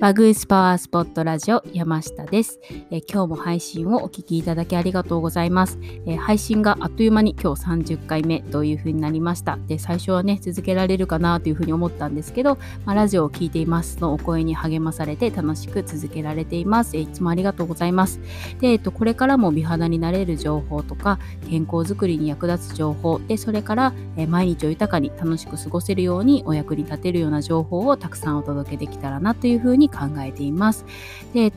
バグースパワースポットラジオ山下です。今日も配信をお聞きいただきありがとうございます。配信があっという間に今日30回目という風になりました。で、最初はね、続けられるかなという風に思ったんですけど、ラジオを聞いていますのお声に励まされて楽しく続けられています。いつもありがとうございます。で、これからも美肌になれる情報とか、健康づくりに役立つ情報で、それから毎日を豊かに楽しく過ごせるようにお役に立てるような情報をたくさんお届けできたらなという風に考えています。で、さ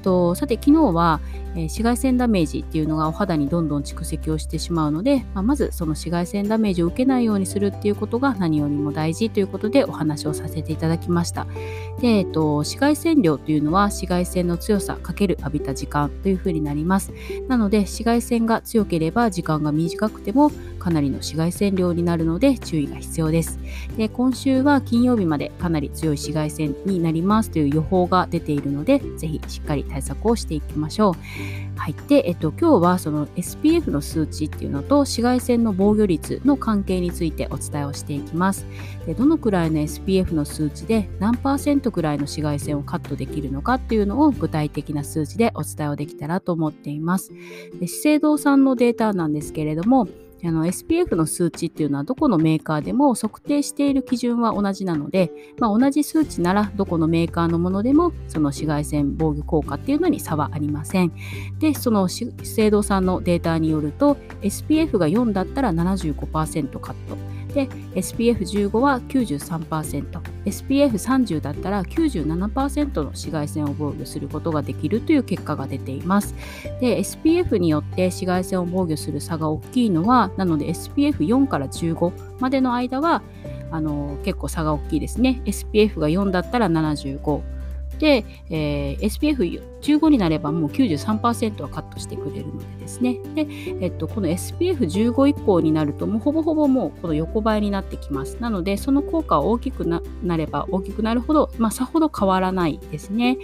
て昨日は、紫外線ダメージっていうのがお肌にどんどん蓄積をしてしまうので、まずその紫外線ダメージを受けないようにするっていうことが何よりも大事ということでお話をさせていただきました。で、紫外線量というのは紫外線の強さ×浴びた時間というふうになります。なので紫外線が強ければ時間が短くてもかなりの紫外線量になるので注意が必要です。で、今週は金曜日までかなり強い紫外線になりますという予報が出ているので、ぜひしっかり対策をしていきましょう。はい、で、今日はその SPF の数値っていうのと紫外線の防御率の関係についてお伝えをしていきます。で、どのくらいの SPF の数値で何%くらいの紫外線をカットできるのかっていうのを具体的な数値でお伝えをできたらと思っています。で、資生堂さんのデータなんですけれども、SPF の数値っていうのはどこのメーカーでも測定している基準は同じなので、同じ数値ならどこのメーカーのものでもその紫外線防御効果っていうのに差はありません。で、その資生堂さんのデータによると SPF が4だったら 75% カットで、SPF15 は 93%、SPF30 だったら 97% の紫外線を防御することができるという結果が出ています。で、SPF によって紫外線を防御する差が大きいのは、なので SPF4 から15までの間は結構差が大きいですね。SPF が4だったら75で、SPF15 になればもう 93% はカットしてくれるのでですね。で、この SPF15 以降になるともうほぼほぼもうこの横ばいになってきます。なのでその効果は大きく なれば大きくなるほど、さほど変わらないですね。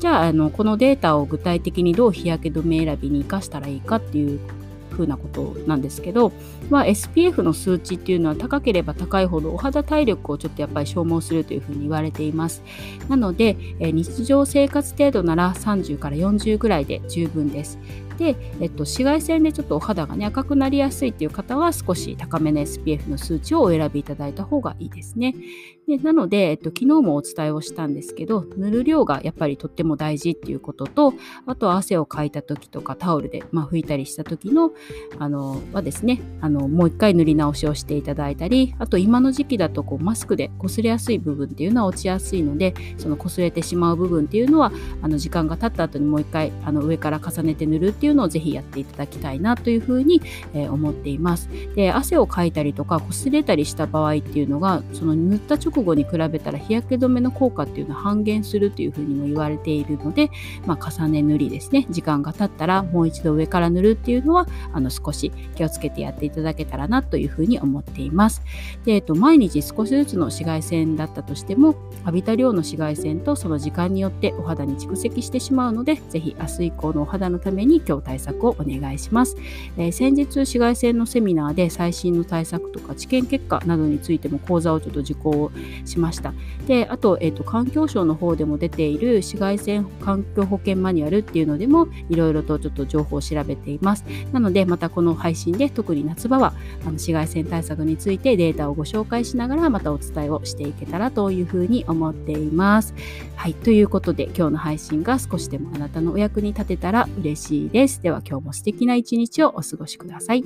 じゃあ、このデータを具体的にどう日焼け止め選びに生かしたらいいかっていう風なことなんですけど、SPF の数値っていうのは高ければ高いほどお肌体力をちょっとやっぱり消耗するというふうに言われています。なので日常生活程度なら30から40ぐらいで十分です。で、紫外線でちょっとお肌が、赤くなりやすいという方は少し高めの SPF の数値をお選びいただいた方がいいですね。で、なので、昨日もお伝えをしたんですけど、塗る量がやっぱりとっても大事っていうことと、あと汗をかいた時とかタオルで、拭いたりした時のはですね、もう一回塗り直しをしていただいたり、あと今の時期だとマスクで擦れやすい部分っていうのは落ちやすいので、その擦れてしまう部分っていうのは時間が経った後にもう一回上から重ねて塗るっていうのをぜひやっていただきたいなというふうに思っています。で、汗をかいたりとか擦れたりした場合っていうのがその塗った直後に比べたら日焼け止めの効果っていうのは半減するというふうにも言われているので、重ね塗りですね。時間が経ったらもう一度上から塗るっていうのは少し気をつけてやっていただけたらなというふうに思っています。で、毎日少しずつの紫外線だったとしても浴びた量の紫外線とその時間によってお肌に蓄積してしまうので、ぜひ明日以降のお肌のために今日対策をお願いします。先日紫外線のセミナーで最新の対策とか治験結果などについても講座をちょっと受講をしました。で、あと、環境省の方でも出ている紫外線環境保険マニュアルっていうのでもいろいろとちょっと情報を調べています。なのでまたこの配信で特に夏場は紫外線対策についてデータをご紹介しながらまたお伝えをしていけたらというふうに思っています。はい、ということで今日の配信が少しでもあなたのお役に立てたら嬉しいです。では今日も素敵な一日をお過ごしください。